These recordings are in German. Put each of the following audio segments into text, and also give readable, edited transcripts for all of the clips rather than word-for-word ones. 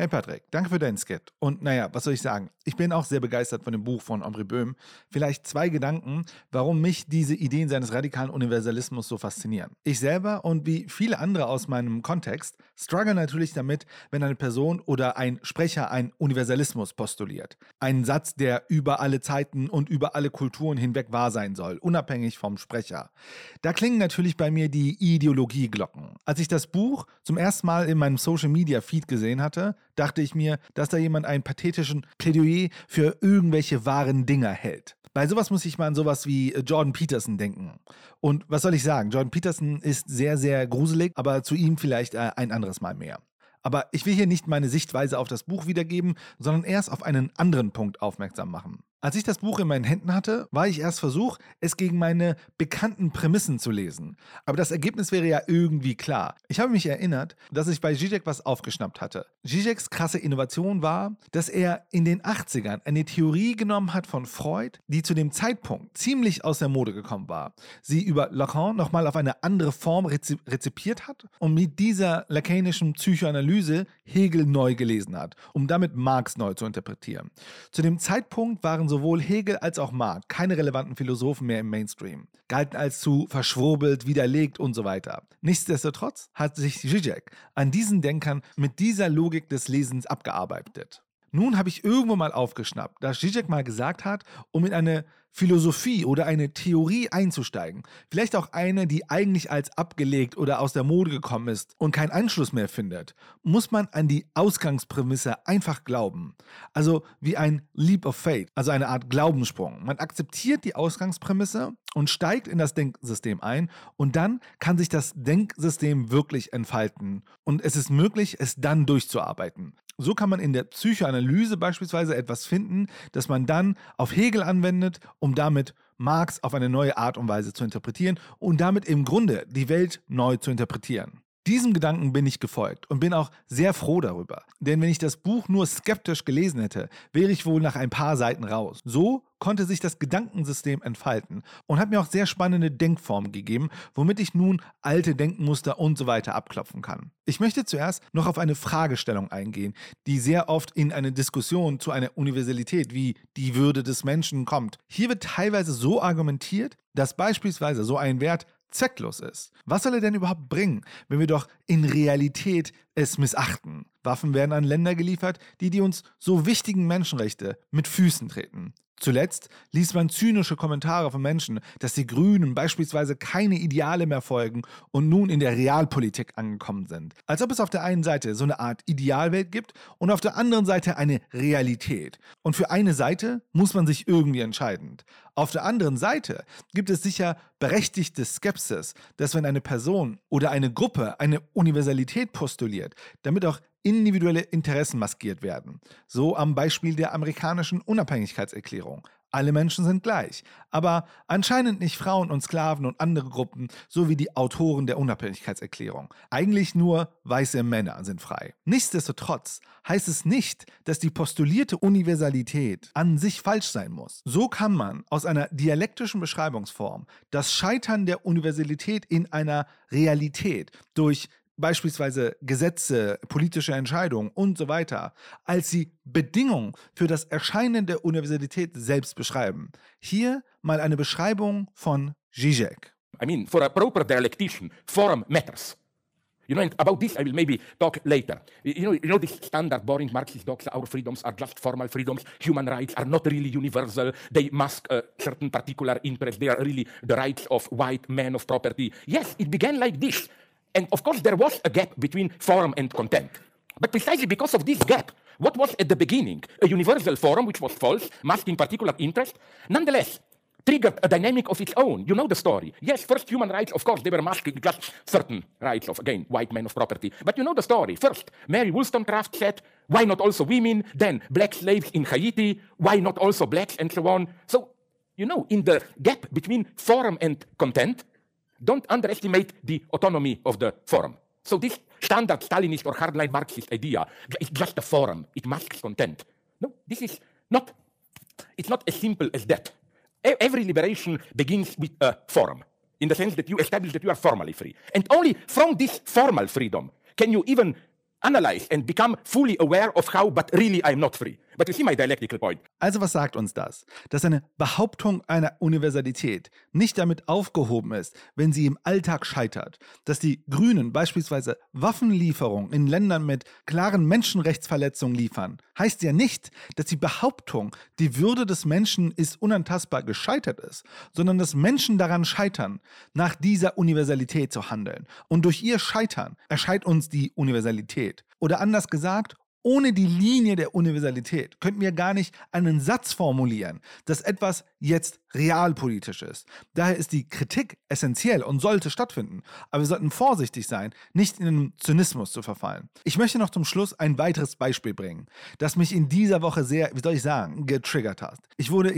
Hey Patrick, danke für deinen Sketch. Und naja, was soll ich sagen? Ich bin auch sehr begeistert von dem Buch von Omri Böhm. Vielleicht zwei Gedanken, warum mich diese Ideen seines radikalen Universalismus so faszinieren. Ich selber und wie viele andere aus meinem Kontext struggle natürlich damit, wenn eine Person oder ein Sprecher einen Universalismus postuliert. Einen Satz, der über alle Zeiten und über alle Kulturen hinweg wahr sein soll, unabhängig vom Sprecher. Da klingen natürlich bei mir die Ideologieglocken. Als ich das Buch zum ersten Mal in meinem Social-Media-Feed gesehen hatte, dachte ich mir, dass da jemand einen pathetischen Plädoyer für irgendwelche wahren Dinger hält. Bei sowas muss ich mal an sowas wie Jordan Peterson denken. Und was soll ich sagen? Jordan Peterson ist sehr, sehr gruselig, aber zu ihm vielleicht ein anderes Mal mehr. Aber ich will hier nicht meine Sichtweise auf das Buch wiedergeben, sondern erst auf einen anderen Punkt aufmerksam machen. Als ich das Buch in meinen Händen hatte, war ich erst versucht, es gegen meine bekannten Prämissen zu lesen. Aber das Ergebnis wäre ja irgendwie klar. Ich habe mich erinnert, dass ich bei Žižek was aufgeschnappt hatte. Žižeks krasse Innovation war, dass er in den 80ern eine Theorie genommen hat von Freud, die zu dem Zeitpunkt ziemlich aus der Mode gekommen war. Sie über Lacan nochmal auf eine andere Form rezipiert hat und mit dieser lacanischen Psychoanalyse Hegel neu gelesen hat, um damit Marx neu zu interpretieren. Zu dem Zeitpunkt waren sowohl Hegel als auch Marx keine relevanten Philosophen mehr im Mainstream, galten als zu verschwurbelt, widerlegt und so weiter. Nichtsdestotrotz hat sich Žižek an diesen Denkern mit dieser Logik des Lesens abgearbeitet. Nun habe ich irgendwo mal aufgeschnappt, dass Žižek mal gesagt hat, um in eine Philosophie oder eine Theorie einzusteigen, vielleicht auch eine, die eigentlich als abgelegt oder aus der Mode gekommen ist und keinen Anschluss mehr findet, muss man an die Ausgangsprämisse einfach glauben. Also wie ein Leap of Faith, also eine Art Glaubenssprung. Man akzeptiert die Ausgangsprämisse und steigt in das Denksystem ein und dann kann sich das Denksystem wirklich entfalten und es ist möglich, es dann durchzuarbeiten. So kann man in der Psychoanalyse beispielsweise etwas finden, das man dann auf Hegel anwendet, um damit Marx auf eine neue Art und Weise zu interpretieren und damit im Grunde die Welt neu zu interpretieren. Diesem Gedanken bin ich gefolgt und bin auch sehr froh darüber. Denn wenn ich das Buch nur skeptisch gelesen hätte, wäre ich wohl nach ein paar Seiten raus. So konnte sich das Gedankensystem entfalten und hat mir auch sehr spannende Denkformen gegeben, womit ich nun alte Denkmuster und so weiter abklopfen kann. Ich möchte zuerst noch auf eine Fragestellung eingehen, die sehr oft in eine Diskussion zu einer Universalität wie die Würde des Menschen kommt. Hier wird teilweise so argumentiert, dass beispielsweise so ein Wert zwecklos ist. Was soll er denn überhaupt bringen, wenn wir doch in Realität es missachten? Waffen werden an Länder geliefert, die uns so wichtigen Menschenrechte mit Füßen treten. Zuletzt liest man zynische Kommentare von Menschen, dass die Grünen beispielsweise keine Ideale mehr folgen und nun in der Realpolitik angekommen sind. Als ob es auf der einen Seite so eine Art Idealwelt gibt und auf der anderen Seite eine Realität. Und für eine Seite muss man sich irgendwie entscheiden. Auf der anderen Seite gibt es sicher berechtigte Skepsis, dass wenn eine Person oder eine Gruppe eine Universalität postuliert, damit auch individuelle Interessen maskiert werden. So am Beispiel der amerikanischen Unabhängigkeitserklärung. Alle Menschen sind gleich, aber anscheinend nicht Frauen und Sklaven und andere Gruppen sowie die Autoren der Unabhängigkeitserklärung. Eigentlich nur weiße Männer sind frei. Nichtsdestotrotz heißt es nicht, dass die postulierte Universalität an sich falsch sein muss. So kann man aus einer dialektischen Beschreibungsform das Scheitern der Universalität in einer Realität durch beispielsweise Gesetze, politische Entscheidungen und so weiter, als die Bedingung für das Erscheinen der Universalität selbst beschreiben. Hier mal eine Beschreibung von Žižek. I mean, for a proper dialectician, form matters. You know, and about this I will maybe talk later. You know the standard boring Marxist doxa, our freedoms are just formal freedoms, human rights are not really universal, they mask certain particular interests, they are really the rights of white men of property. Yes, it began like this. And of course, there was a gap between form and content. But precisely because of this gap, what was at the beginning a universal form, which was false, masking particular interest, nonetheless triggered a dynamic of its own. You know the story. Yes, first human rights, of course, they were masking just certain rights of, again, white men of property. But you know the story. First, Mary Wollstonecraft said, why not also women? Then black slaves in Haiti, why not also blacks, and so on. So, you know, in the gap between form and content, don't underestimate the autonomy of the forum. So this standard Stalinist or hardline Marxist idea is just a forum. It masks content. No, this is not, it's not as simple as that. Every liberation begins with a forum, in the sense that you establish that you are formally free. And only from this formal freedom can you even analyze and become fully aware of how, but really I'm not free. But you see my dialectical point. Also was sagt uns das? Dass eine Behauptung einer Universalität nicht damit aufgehoben ist, wenn sie im Alltag scheitert. Dass die Grünen beispielsweise Waffenlieferungen in Ländern mit klaren Menschenrechtsverletzungen liefern, heißt ja nicht, dass die Behauptung, die Würde des Menschen ist unantastbar, gescheitert ist, sondern dass Menschen daran scheitern, nach dieser Universalität zu handeln. Und durch ihr Scheitern erscheint uns die Universalität. Oder anders gesagt, ohne die Linie der Universalität könnten wir gar nicht einen Satz formulieren, dass etwas jetzt realpolitisch ist. Daher ist die Kritik essentiell und sollte stattfinden. Aber wir sollten vorsichtig sein, nicht in einen Zynismus zu verfallen. Ich möchte noch zum Schluss ein weiteres Beispiel bringen, das mich in dieser Woche sehr, getriggert hat. Ich wurde,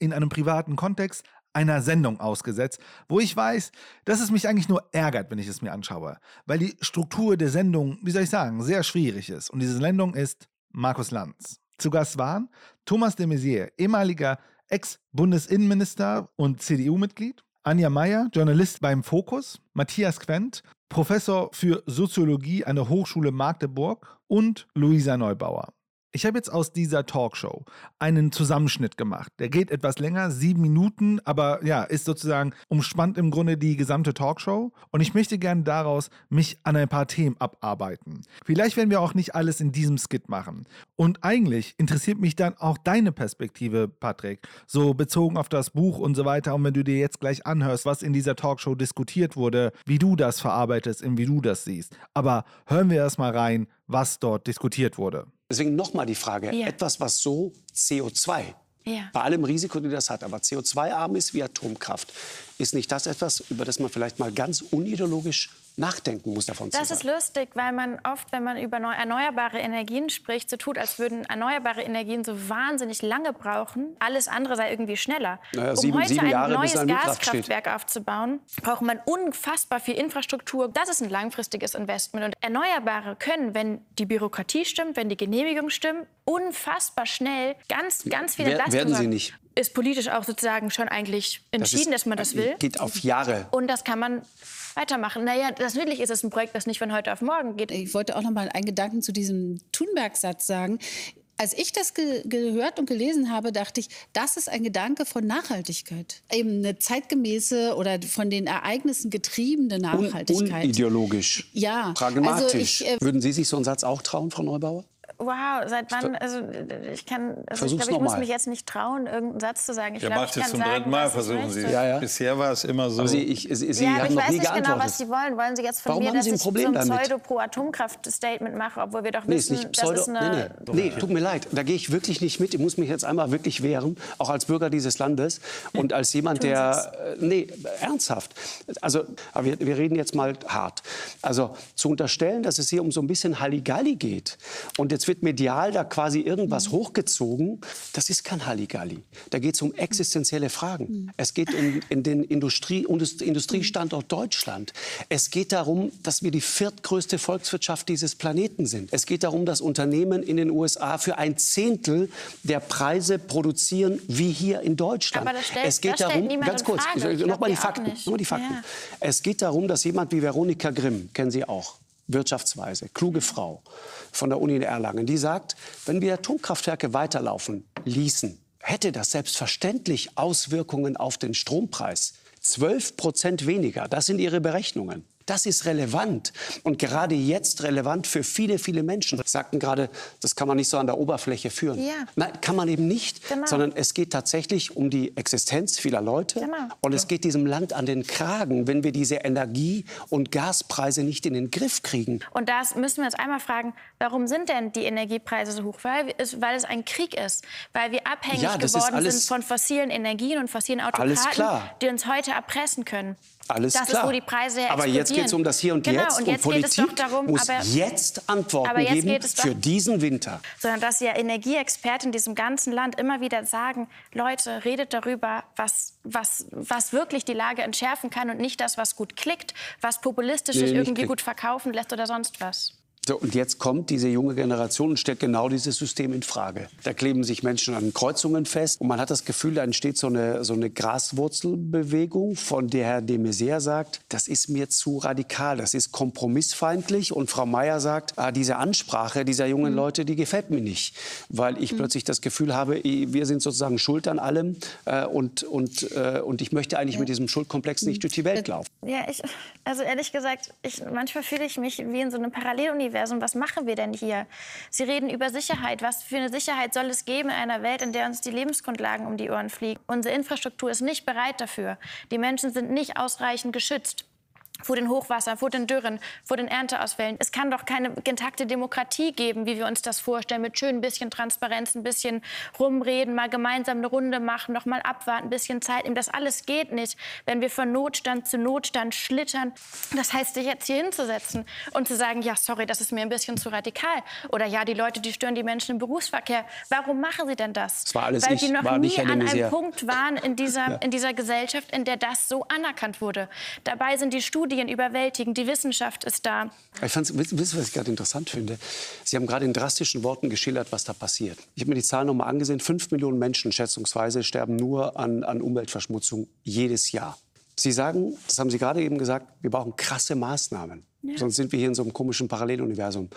in einem privaten Kontext einer Sendung ausgesetzt, wo ich weiß, dass es mich eigentlich nur ärgert, wenn ich es mir anschaue, weil die Struktur der Sendung, sehr schwierig ist. Und diese Sendung ist Markus Lanz. Zu Gast waren Thomas de Maizière, ehemaliger Ex-Bundesinnenminister und CDU-Mitglied, Anja Meyer, Journalist beim Fokus, Matthias Quent, Professor für Soziologie an der Hochschule Magdeburg und Luisa Neubauer. Ich habe jetzt aus dieser Talkshow einen Zusammenschnitt gemacht. Der geht etwas länger, 7 Minuten, aber ja, ist sozusagen umspannt im Grunde die gesamte Talkshow. Und ich möchte gerne daraus mich an ein paar Themen abarbeiten. Vielleicht werden wir auch nicht alles in diesem Skit machen. Und eigentlich interessiert mich dann auch deine Perspektive, Patrick, so bezogen auf das Buch und so weiter. Und wenn du dir jetzt gleich anhörst, was in dieser Talkshow diskutiert wurde, wie du das verarbeitest und wie du das siehst. Aber hören wir erst mal rein, was dort diskutiert wurde. Deswegen nochmal die Frage, etwas, was so CO2, bei allem Risiko, die das hat, aber CO2-arm ist wie Atomkraft, ist nicht das etwas, über das man vielleicht mal ganz unideologisch nachdenken muss, davon zu sagen? Das ist lustig, weil man oft, wenn man über erneuerbare Energien spricht, so tut, als würden erneuerbare Energien so wahnsinnig lange brauchen. Alles andere sei irgendwie schneller. Naja, um heute ein neues Gaskraftwerk aufzubauen, braucht man unfassbar viel Infrastruktur. Das ist ein langfristiges Investment. Und Erneuerbare können, wenn die Bürokratie stimmt, wenn die Genehmigung stimmt, unfassbar schnell ganz viele Leistungen werden sie nicht. Ist politisch auch sozusagen schon eigentlich entschieden, dass man das will. Geht auf Jahre. Und das kann man weitermachen. Naja, natürlich ist es ein Projekt, das nicht von heute auf morgen geht. Ich wollte auch noch mal einen Gedanken zu diesem Thunberg-Satz sagen. Als ich das gehört und gelesen habe, dachte ich, das ist ein Gedanke von Nachhaltigkeit. Eben eine zeitgemäße oder von den Ereignissen getriebene Nachhaltigkeit. Unideologisch, pragmatisch. Also würden Sie sich so einen Satz auch trauen, Frau Neubauer? Wow, seit wann? Ich muss mich jetzt nicht trauen, irgendeinen Satz zu sagen. Ich glaube, ich kann sagen, was ich möchte. Ihr macht es zum 3. Mal, versuchen Sie. Ja, ja. Bisher war es immer so. Sie haben noch nie geantwortet. Ich weiß nicht genau, was Sie wollen. Wollen Sie jetzt von mir, dass ich so ein Pseudo-Pro-Atomkraft-Statement mache, obwohl wir doch wissen, das ist eine... Nee, tut mir leid, da gehe ich wirklich nicht mit. Ich muss mich jetzt einmal wirklich wehren, auch als Bürger dieses Landes und als jemand, der... ernsthaft. Also, aber wir reden jetzt mal hart. Also, zu unterstellen, dass es hier um so ein bisschen Halligalli geht und jetzt wird medial da quasi irgendwas hochgezogen. Das ist kein Halligalli. Da geht es um existenzielle Fragen. Es geht um den Industriestandort Deutschland. Es geht darum, dass wir die 4. größte Volkswirtschaft dieses Planeten sind. Es geht darum, dass Unternehmen in den USA für 1/10 der Preise produzieren wie hier in Deutschland. Aber Nochmal die Fakten. Ja. Es geht darum, dass jemand wie Veronika Grimm, kennen Sie auch, wirtschaftsweise, kluge Frau von der Uni in Erlangen, die sagt, wenn wir Atomkraftwerke weiterlaufen ließen, hätte das selbstverständlich Auswirkungen auf den Strompreis. 12% weniger, das sind ihre Berechnungen. Das ist relevant und gerade jetzt relevant für viele, viele Menschen. Sie sagten gerade, das kann man nicht so an der Oberfläche führen. Ja. Nein, kann man eben nicht, sondern es geht tatsächlich um die Existenz vieler Leute und es geht diesem Land an den Kragen, wenn wir diese Energie- und Gaspreise nicht in den Griff kriegen. Und da müssen wir uns einmal fragen, warum sind denn die Energiepreise so hoch? Weil es ein Krieg ist, weil wir abhängig geworden sind von fossilen Energien und fossilen Autokraten, die uns heute erpressen können. Das ist, wo die Preise explodieren. Aber jetzt geht es um das Hier und Jetzt. Und jetzt Politik geht es doch darum, muss jetzt Antworten geben für diesen Winter. Sondern dass ja Energieexperten in diesem ganzen Land immer wieder sagen, Leute, redet darüber, was wirklich die Lage entschärfen kann und nicht das, was gut klickt, was populistisch sich irgendwie gut verkaufen lässt oder sonst was. So, und jetzt kommt diese junge Generation und stellt genau dieses System in Frage. Da kleben sich Menschen an Kreuzungen fest und man hat das Gefühl, da entsteht so eine Graswurzelbewegung, von der Herr de Maizière sagt, das ist mir zu radikal, das ist kompromissfeindlich, und Frau Meyer sagt, diese Ansprache dieser jungen Leute, die gefällt mir nicht, weil ich plötzlich das Gefühl habe, wir sind sozusagen schuld an allem und ich möchte eigentlich mit diesem Schuldkomplex nicht durch die Welt laufen. Ja, also ehrlich gesagt, manchmal fühle ich mich wie in so einem Paralleluniversum. Was machen wir denn hier? Sie reden über Sicherheit. Was für eine Sicherheit soll es geben in einer Welt, in der uns die Lebensgrundlagen um die Ohren fliegen? Unsere Infrastruktur ist nicht bereit dafür. Die Menschen sind nicht ausreichend geschützt vor den Hochwassern, vor den Dürren, vor den Ernteausfällen. Es kann doch keine intakte Demokratie geben, wie wir uns das vorstellen, mit schön ein bisschen Transparenz, ein bisschen rumreden, mal gemeinsam eine Runde machen, noch mal abwarten, ein bisschen Zeit nehmen. Das alles geht nicht, wenn wir von Notstand zu Notstand schlittern. Das heißt, sich jetzt hier hinzusetzen und zu sagen, ja, sorry, das ist mir ein bisschen zu radikal. Oder ja, die Leute, die stören die Menschen im Berufsverkehr. Warum machen sie denn das? Das war alles weil die noch nie an einem Punkt waren in dieser Gesellschaft, in der das so anerkannt wurde. Dabei sind die Studien überwältigen. Die Wissenschaft ist da. Ich fand's, wisst ihr, was ich gerade interessant finde? Sie haben gerade in drastischen Worten geschildert, was da passiert. Ich habe mir die Zahlen noch mal angesehen. 5 Millionen Menschen schätzungsweise sterben nur an Umweltverschmutzung jedes Jahr. Sie sagen, das haben Sie gerade eben gesagt, wir brauchen krasse Maßnahmen. Ja. Sonst sind wir hier in so einem komischen Paralleluniversum.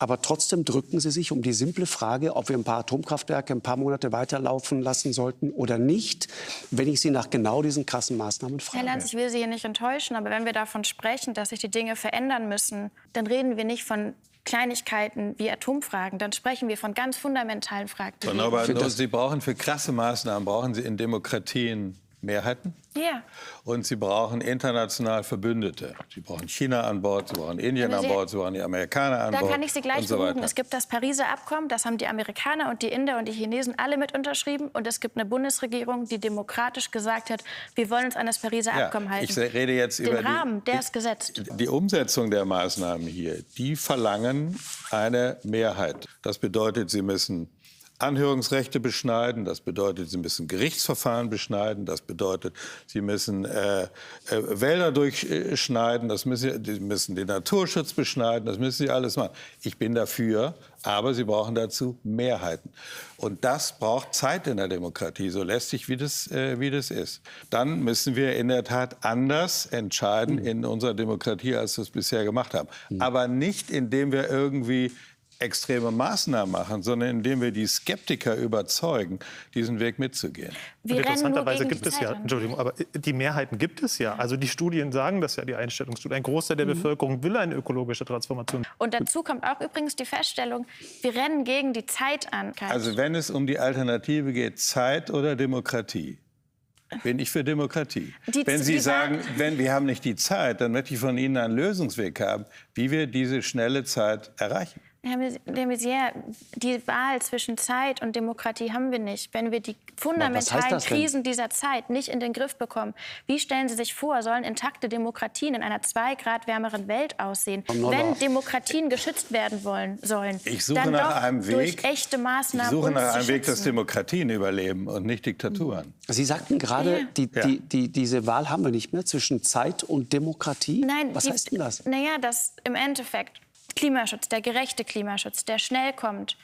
Aber trotzdem drücken Sie sich um die simple Frage, ob wir ein paar Atomkraftwerke ein paar Monate weiterlaufen lassen sollten oder nicht, wenn ich Sie nach genau diesen krassen Maßnahmen frage. Herr Lanz, ich will Sie hier nicht enttäuschen, aber wenn wir davon sprechen, dass sich die Dinge verändern müssen, dann reden wir nicht von Kleinigkeiten wie Atomfragen, dann sprechen wir von ganz fundamentalen Fragen. Aber Sie brauchen für krasse Maßnahmen, brauchen Sie in Demokratien Mehrheiten. Ja. Und sie brauchen international Verbündete. Sie brauchen China an Bord, sie brauchen Indien an Bord, sie brauchen die Amerikaner an Bord. Da kann ich Sie gleich beruhigen. Es gibt das Pariser Abkommen, das haben die Amerikaner und die Inder und die Chinesen alle mit unterschrieben. Und es gibt eine Bundesregierung, die demokratisch gesagt hat, wir wollen uns an das Pariser Abkommen halten. Ich rede jetzt über den Rahmen, der ist gesetzt. Die Umsetzung der Maßnahmen hier, die verlangen eine Mehrheit. Das bedeutet, sie müssen Anhörungsrechte beschneiden, das bedeutet, sie müssen Gerichtsverfahren beschneiden, das bedeutet, sie müssen Wälder durchschneiden, sie müssen den Naturschutz beschneiden, das müssen sie alles machen. Ich bin dafür, aber sie brauchen dazu Mehrheiten. Und das braucht Zeit in der Demokratie, so lästig wie das ist. Dann müssen wir in der Tat anders entscheiden in unserer Demokratie, als wir es bisher gemacht haben. Aber nicht, indem wir irgendwie extreme Maßnahmen machen, sondern indem wir die Skeptiker überzeugen, diesen Weg mitzugehen. Interessanterweise gibt es ja, Entschuldigung, aber die Mehrheiten gibt es ja. Also die Studien sagen das ja, die Einstellungsstudien. Ein Großteil der Bevölkerung will eine ökologische Transformation. Und dazu kommt auch übrigens die Feststellung, wir rennen gegen die Zeit an. Also wenn es um die Alternative geht, Zeit oder Demokratie, bin ich für Demokratie. Wenn Sie sagen, wir haben nicht die Zeit, dann möchte ich von Ihnen einen Lösungsweg haben, wie wir diese schnelle Zeit erreichen. Herr de Maizière, die Wahl zwischen Zeit und Demokratie haben wir nicht. Wenn wir die fundamentalen Krisen dieser Zeit nicht in den Griff bekommen, wie stellen Sie sich vor, sollen intakte Demokratien in einer 2 Grad wärmeren Welt aussehen? Wenn Demokratien geschützt werden sollen, dann doch durch echte Maßnahmen. Ich suche nach einem Weg, dass Demokratien überleben und nicht Diktaturen. Sie sagten gerade, diese Wahl haben wir nicht mehr zwischen Zeit und Demokratie. Nein, was heißt denn das? Naja, dass im Endeffekt Klimaschutz, der gerechte Klimaschutz, der schnell kommt,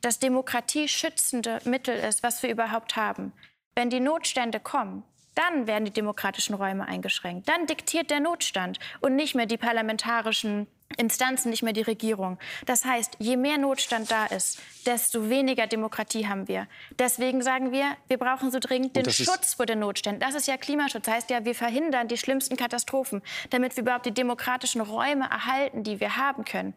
das demokratieschützende Mittel ist, was wir überhaupt haben. Wenn die Notstände kommen, dann werden die demokratischen Räume eingeschränkt. Dann diktiert der Notstand und nicht mehr die parlamentarischen Instanzen, nicht mehr die Regierung. Das heißt, je mehr Notstand da ist, desto weniger Demokratie haben wir. Deswegen sagen wir, wir brauchen so dringend den Schutz vor den Notständen. Das ist ja Klimaschutz. Das heißt ja, wir verhindern die schlimmsten Katastrophen, damit wir überhaupt die demokratischen Räume erhalten, die wir haben können.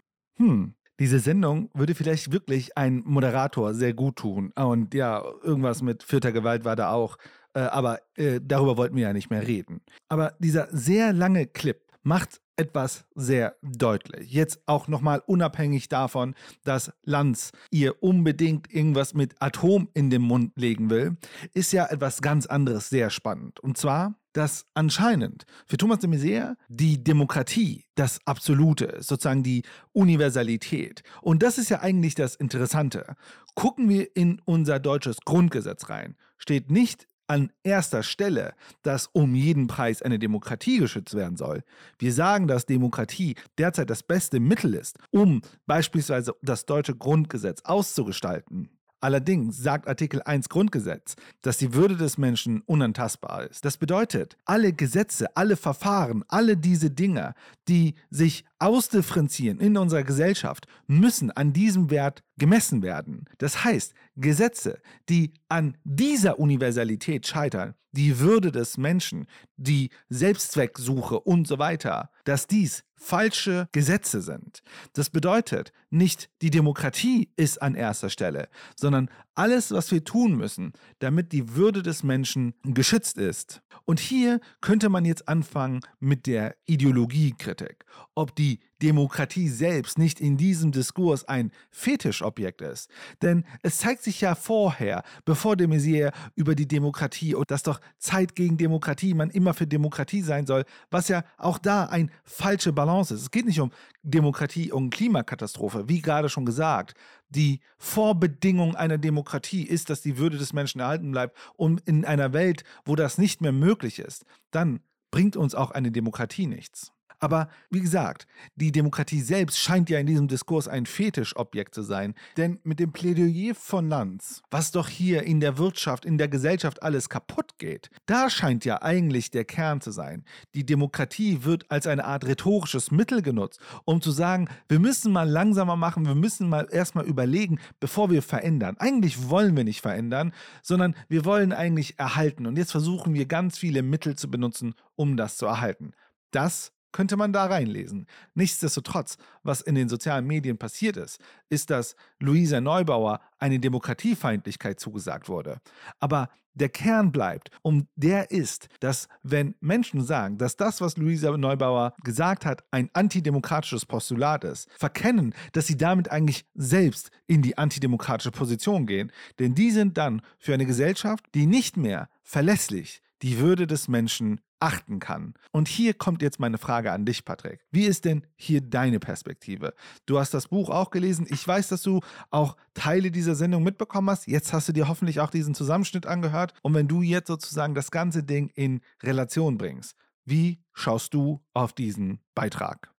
Diese Sendung würde vielleicht wirklich ein Moderator sehr gut tun. Und ja, irgendwas mit 4. Gewalt war da auch. Aber darüber wollten wir ja nicht mehr reden. Aber dieser sehr lange Clip macht etwas sehr deutlich. Jetzt auch nochmal unabhängig davon, dass Lanz ihr unbedingt irgendwas mit Atom in den Mund legen will, ist ja etwas ganz anderes sehr spannend. Und zwar, dass anscheinend für Thomas de Maizière die Demokratie das Absolute ist, sozusagen die Universalität. Und das ist ja eigentlich das Interessante. Gucken wir in unser deutsches Grundgesetz rein. Steht nicht an erster Stelle, dass um jeden Preis eine Demokratie geschützt werden soll. Wir sagen, dass Demokratie derzeit das beste Mittel ist, um beispielsweise das deutsche Grundgesetz auszugestalten. Allerdings sagt Artikel 1 Grundgesetz, dass die Würde des Menschen unantastbar ist. Das bedeutet, alle Gesetze, alle Verfahren, alle diese Dinge, die sich ausdifferenzieren in unserer Gesellschaft, müssen an diesem Wert gemessen werden. Das heißt, Gesetze, die an dieser Universalität scheitern, die Würde des Menschen, die Selbstzwecksuche und so weiter, dass dies falsche Gesetze sind. Das bedeutet, nicht die Demokratie ist an erster Stelle, sondern alles, was wir tun müssen, damit die Würde des Menschen geschützt ist. Und hier könnte man jetzt anfangen mit der Ideologiekritik. Ob die Demokratie selbst nicht in diesem Diskurs ein Fetischobjekt ist. Denn es zeigt sich ja vorher, bevor de Maizière über die Demokratie und dass doch Zeit gegen Demokratie, man immer für Demokratie sein soll, was ja auch da eine falsche Balance ist. Es geht nicht um Demokratie und Klimakatastrophe, wie gerade schon gesagt. Die Vorbedingung einer Demokratie ist, dass die Würde des Menschen erhalten bleibt und in einer Welt, wo das nicht mehr möglich ist, dann bringt uns auch eine Demokratie nichts. Aber wie gesagt, die Demokratie selbst scheint ja in diesem Diskurs ein Fetischobjekt zu sein. Denn mit dem Plädoyer von Lanz, was doch hier in der Wirtschaft, in der Gesellschaft alles kaputt geht, da scheint ja eigentlich der Kern zu sein. Die Demokratie wird als eine Art rhetorisches Mittel genutzt, um zu sagen, wir müssen mal langsamer machen, wir müssen mal erstmal überlegen, bevor wir verändern. Eigentlich wollen wir nicht verändern, sondern wir wollen eigentlich erhalten. Und jetzt versuchen wir ganz viele Mittel zu benutzen, um das zu erhalten. Das könnte man da reinlesen. Nichtsdestotrotz, was in den sozialen Medien passiert ist, ist, dass Luisa Neubauer eine Demokratiefeindlichkeit zugesagt wurde. Aber der Kern bleibt und der ist, dass wenn Menschen sagen, dass das, was Luisa Neubauer gesagt hat, ein antidemokratisches Postulat ist, verkennen, dass sie damit eigentlich selbst in die antidemokratische Position gehen. Denn die sind dann für eine Gesellschaft, die nicht mehr verlässlich die Würde des Menschen achten kann. Und hier kommt jetzt meine Frage an dich, Patrick. Wie ist denn hier deine Perspektive? Du hast das Buch auch gelesen. Ich weiß, dass du auch Teile dieser Sendung mitbekommen hast. Jetzt hast du dir hoffentlich auch diesen Zusammenschnitt angehört. Und wenn du jetzt sozusagen das ganze Ding in Relation bringst, wie schaust du auf diesen Beitrag?